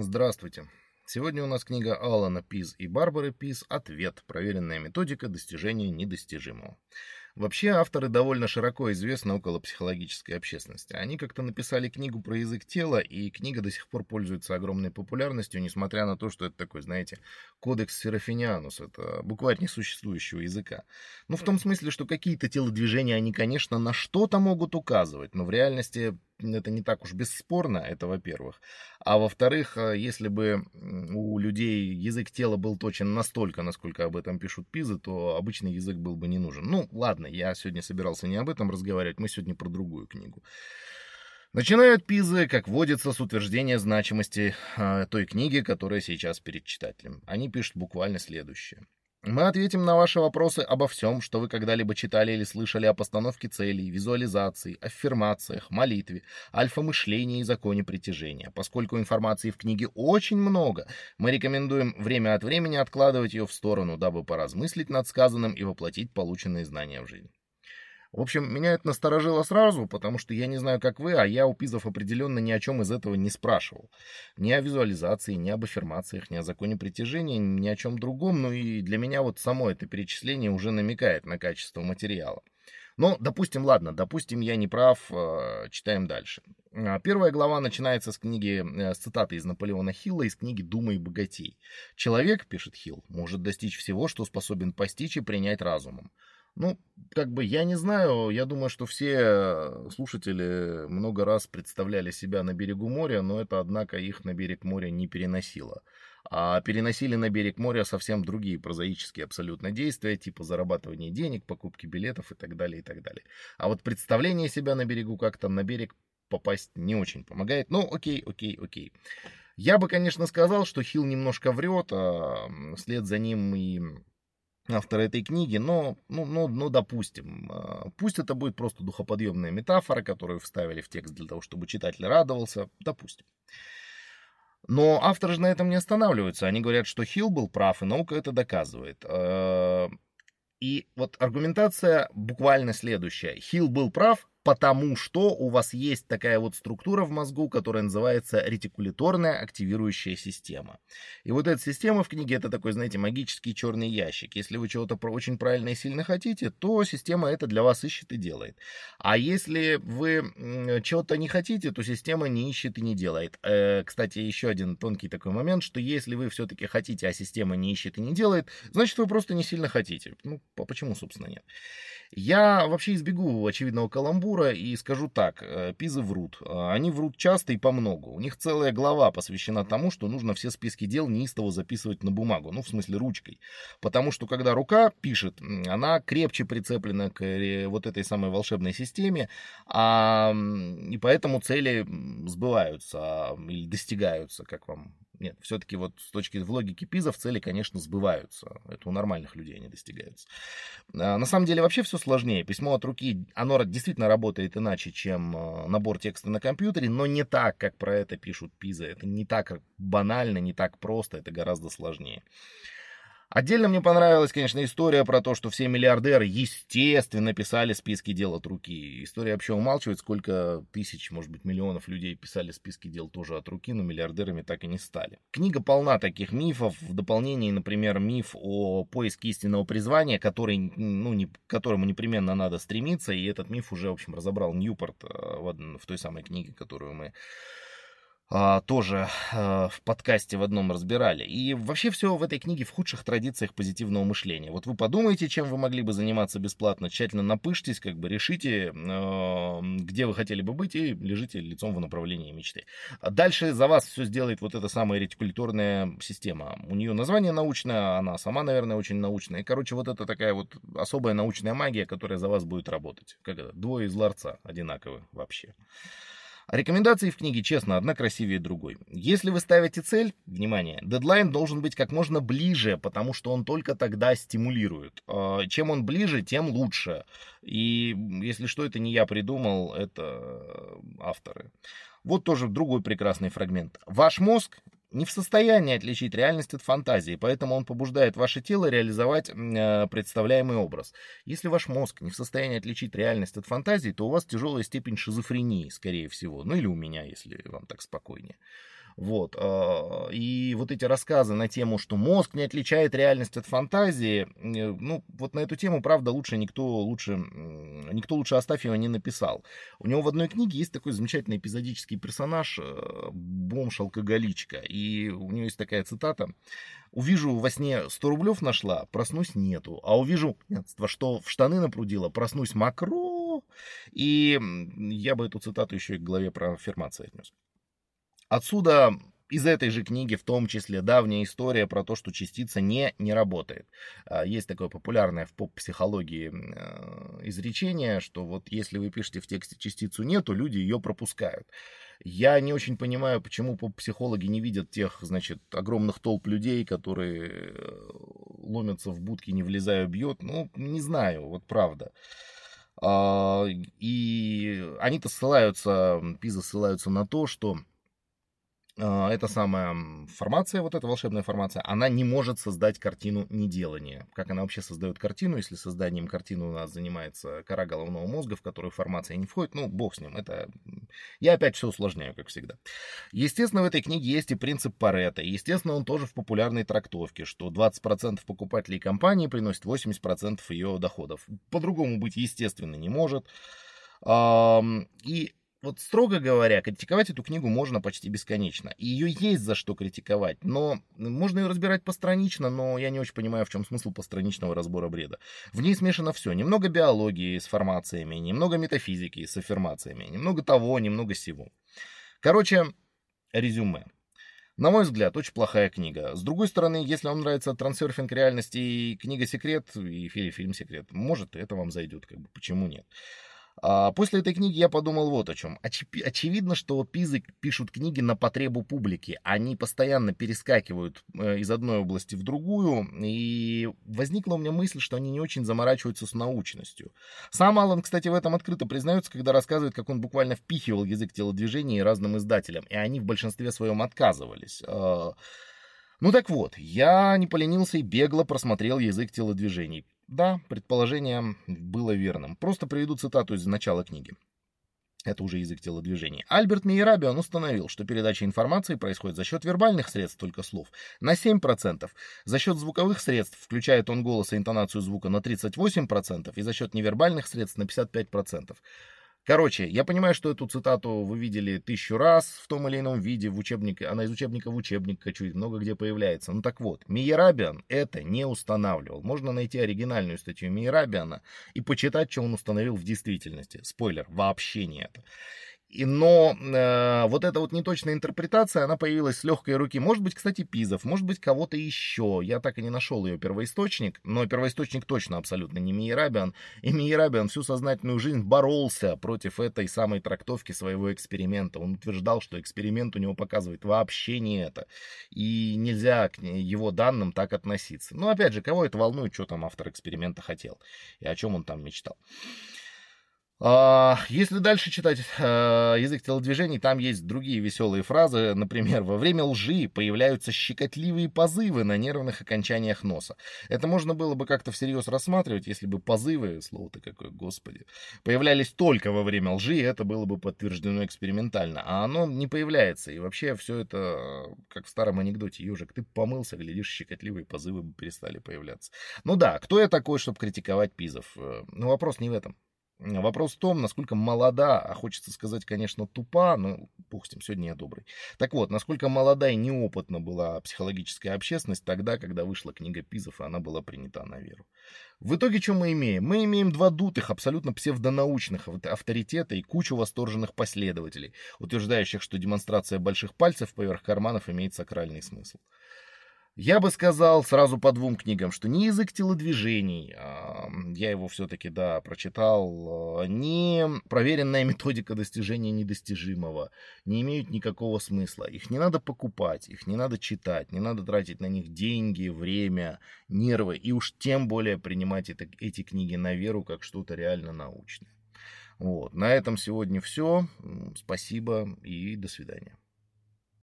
Здравствуйте! Сегодня у нас книга Алана Пиз и Барбары Пиз «Ответ. Проверенная методика достижения недостижимого». Вообще, авторы довольно широко известны около психологической общественности. Они как-то написали книгу про язык тела, и книга до сих пор пользуется огромной популярностью, несмотря на то, что это такой, знаете, кодекс Серафинианус, это букварь несуществующего языка. Ну, в том смысле, что какие-то телодвижения, они, конечно, на что-то могут указывать, но в реальности это не так уж бесспорно, это во-первых. А во-вторых, если бы у людей язык тела был точен настолько, насколько об этом пишут Пизы, то обычный язык был бы не нужен. Ну, ладно, я сегодня собирался не об этом разговаривать, мы сегодня про другую книгу. Начинают Пизы, как водится, с утверждения значимости той книги, которая сейчас перед читателем. Они пишут буквально следующее. Мы ответим на ваши вопросы обо всем, что вы когда-либо читали или слышали о постановке целей, визуализации, аффирмациях, молитве, альфа-мышлении и законе притяжения. Поскольку информации в книге очень много, мы рекомендуем время от времени откладывать ее в сторону, дабы поразмыслить над сказанным и воплотить полученные знания в жизнь. В общем, меня это насторожило сразу, потому что я не знаю, как вы, а я у Пизов определенно ни о чем из этого не спрашивал. Ни о визуализации, ни об аффирмациях, ни о законе притяжения, ни о чем другом. Ну и для меня вот само это перечисление уже намекает на качество материала. Но, допустим, ладно, допустим, я не прав, читаем дальше. Первая глава начинается с книги, с цитаты из Наполеона Хилла, из книги «Думай, богатей». «Человек, — пишет Хилл, — может достичь всего, что способен постичь и принять разумом». Ну, как бы я не знаю, я думаю, что все слушатели много раз представляли себя на берегу моря, но это, однако, их на берег моря не переносило. А переносили на берег моря совсем другие прозаические абсолютно действия, типа зарабатывания денег, покупки билетов и так далее, и так далее. А вот представление себя на берегу как-то на берег попасть не очень помогает. Ну, окей. Я бы, конечно, сказал, что Хилл немножко врет, а вслед за ним и автор этой книги, но, допустим, пусть это будет просто духоподъемная метафора, которую вставили в текст для того, чтобы читатель радовался, допустим. Но авторы же на этом не останавливаются. Они говорят, что Хилл был прав, и наука это доказывает. И вот аргументация буквально следующая. Хилл был прав, потому что у вас есть такая вот структура в мозгу, которая называется ретикуляторная активирующая система. И вот эта система в книге — это такой, знаете, магический черный ящик. Если вы чего-то очень правильно и сильно хотите, то система это для вас ищет и делает. А если вы чего-то не хотите, то система не ищет и не делает. Кстати, еще один тонкий такой момент, что если вы все-таки хотите, а система не ищет и не делает, значит, вы просто не сильно хотите. Ну, почему, собственно, нет? Я вообще избегу очевидного каламбура, и скажу так, Пизы врут. Они врут часто и помногу. У них целая глава посвящена тому, что нужно все списки дел неистово записывать на бумагу. Ну, в смысле, ручкой. Потому что, когда рука пишет, она крепче прицеплена к вот этой самой волшебной системе, и поэтому цели сбываются или достигаются, как вам. Нет, все-таки вот с точки в логике Пизов цели, конечно, сбываются. Это у нормальных людей они достигаются. На самом деле вообще все сложнее. Письмо от руки, оно действительно работает иначе, чем набор текста на компьютере, но не так, как про это пишут Пизы. Это не так банально, не так просто, это гораздо сложнее. Отдельно мне понравилась, конечно, история про то, что все миллиардеры, естественно, писали списки дел от руки. История вообще умалчивает, сколько тысяч, может быть, миллионов людей писали списки дел тоже от руки, но миллиардерами так и не стали. Книга полна таких мифов. В дополнении, например, миф о поиске истинного призвания, к которому непременно надо стремиться. И этот миф уже, в общем, разобрал Ньюпорт в той самой книге, которую мы тоже в подкасте в одном разбирали. И вообще все в этой книге в худших традициях позитивного мышления. Вот вы подумайте, чем вы могли бы заниматься бесплатно, тщательно напышьтесь, как бы решите, где вы хотели бы быть, и лежите лицом в направлении мечты. Дальше за вас все сделает вот эта самая ретикуляторная система. У нее название научное, она сама, наверное, очень научная. И, короче, вот это такая вот особая научная магия, которая за вас будет работать. Как это? Двое из ларца одинаковы вообще. Рекомендации в книге, честно, одна красивее другой. Если вы ставите цель, внимание, дедлайн должен быть как можно ближе, потому что он только тогда стимулирует. Чем он ближе, тем лучше. И если что, это не я придумал, это авторы. Вот тоже другой прекрасный фрагмент. Ваш мозг не в состоянии отличить реальность от фантазии, поэтому он побуждает ваше тело реализовать представляемый образ. Если ваш мозг не в состоянии отличить реальность от фантазии, то у вас тяжелая степень шизофрении, скорее всего. Ну или у меня, если вам так спокойнее. Вот. И вот эти рассказы на тему, что мозг не отличает реальность от фантазии, ну, вот на эту тему, правда, никто лучше Астафьева не написал. У него в одной книге есть такой замечательный эпизодический персонаж, бомж-алкоголичка, и у него есть такая цитата: «Увижу во сне 100 рублев нашла, проснусь — нету, а увижу, что в штаны напрудила, проснусь — мокро». И я бы эту цитату еще и к главе про аффирмации отнес. Отсюда из этой же книги в том числе давняя история про то, что частица не работает. Есть такое популярное в поп-психологии изречение, что вот если вы пишете в тексте «частицу нету», люди ее пропускают. Я не очень понимаю, почему поп-психологи не видят тех, значит, огромных толп людей, которые ломятся в будки, не влезая, бьет. Ну, не знаю, вот правда. И они-то ссылаются, Пиза ссылаются на то, что эта самая формация, вот эта волшебная формация, она не может создать картину неделания. Как она вообще создает картину, если созданием картины у нас занимается кора головного мозга, в которую формация не входит? Ну, бог с ним. Это я опять все усложняю, как всегда. Естественно, в этой книге есть и принцип Парето. Естественно, он тоже в популярной трактовке, что 20% покупателей компании приносит 80% ее доходов. По-другому быть, естественно, не может. И вот, строго говоря, критиковать эту книгу можно почти бесконечно. И ее есть за что критиковать, но можно ее разбирать постранично, но я не очень понимаю, в чем смысл постраничного разбора бреда. В ней смешано все. Немного биологии с формациями, немного метафизики с аффирмациями, немного того, немного сего. Короче, резюме. На мой взгляд, очень плохая книга. С другой стороны, если вам нравится трансерфинг реальности и книга «Секрет», и фильм «Секрет», может, это вам зайдет, как бы, почему нет. После этой книги я подумал вот о чем. Очевидно, что Пизы пишут книги на потребу публики. Они постоянно перескакивают из одной области в другую. И возникла у меня мысль, что они не очень заморачиваются с научностью. Сам Алан, кстати, в этом открыто признается, когда рассказывает, как он буквально впихивал язык телодвижений разным издателям. И они в большинстве своем отказывались. Ну так вот, я не поленился и бегло просмотрел язык телодвижений. Да, предположение было верным. Просто приведу цитату из начала книги. Это уже язык телодвижений. Альберт Мейерабиан установил, что передача информации происходит за счет вербальных средств, только слов, на 7%, за счет звуковых средств, включая тон голоса и интонацию звука, на 38% и за счет невербальных средств на 55%. Короче, я понимаю, что эту цитату вы видели 1000 раз в том или ином виде, в учебнике, она из учебника в учебник кочует, много где появляется. Ну так вот, Мейерабиан это не устанавливал. Можно найти оригинальную статью Мейерабиана и почитать, что он установил в действительности. Спойлер, вообще не это. Но вот эта вот неточная интерпретация, она появилась с легкой руки. Может быть, кстати, Пизов, может быть, кого-то еще. Я так и не нашел ее первоисточник, но первоисточник точно абсолютно не Мейерабиан. И Мейерабиан всю сознательную жизнь боролся против этой самой трактовки своего эксперимента. Он утверждал, что эксперимент у него показывает вообще не это. И нельзя к его данным так относиться. Но опять же, кого это волнует, что там автор эксперимента хотел и о чем он там мечтал. Если дальше читать язык телодвижений, там есть другие веселые фразы. Например, во время лжи появляются щекотливые позывы на нервных окончаниях носа. Это можно было бы как-то всерьез рассматривать, если бы позывы, слово-то какое, господи, появлялись только во время лжи, и это было бы подтверждено экспериментально. А оно не появляется. И вообще все это, как в старом анекдоте: «Ежик, ты помылся», глядишь, щекотливые позывы бы перестали появляться. Ну да, кто я такой, чтобы критиковать Пизов? Но вопрос не в этом. Вопрос в том, насколько молода, а хочется сказать, конечно, тупа, но, бог с ним, сегодня я добрый. Так вот, насколько молода и неопытна была психологическая общественность тогда, когда вышла книга Пизов, и она была принята на веру. В итоге, что мы имеем? Мы имеем два дутых, абсолютно псевдонаучных авторитета и кучу восторженных последователей, утверждающих, что демонстрация больших пальцев поверх карманов имеет сакральный смысл. Я бы сказал сразу по двум книгам, что ни язык телодвижений, я его все-таки, да, прочитал, ни проверенная методика достижения недостижимого не имеют никакого смысла. Их не надо покупать, их не надо читать, не надо тратить на них деньги, время, нервы, и уж тем более принимать эти книги на веру как что-то реально научное. Вот. На этом сегодня все. Спасибо и до свидания.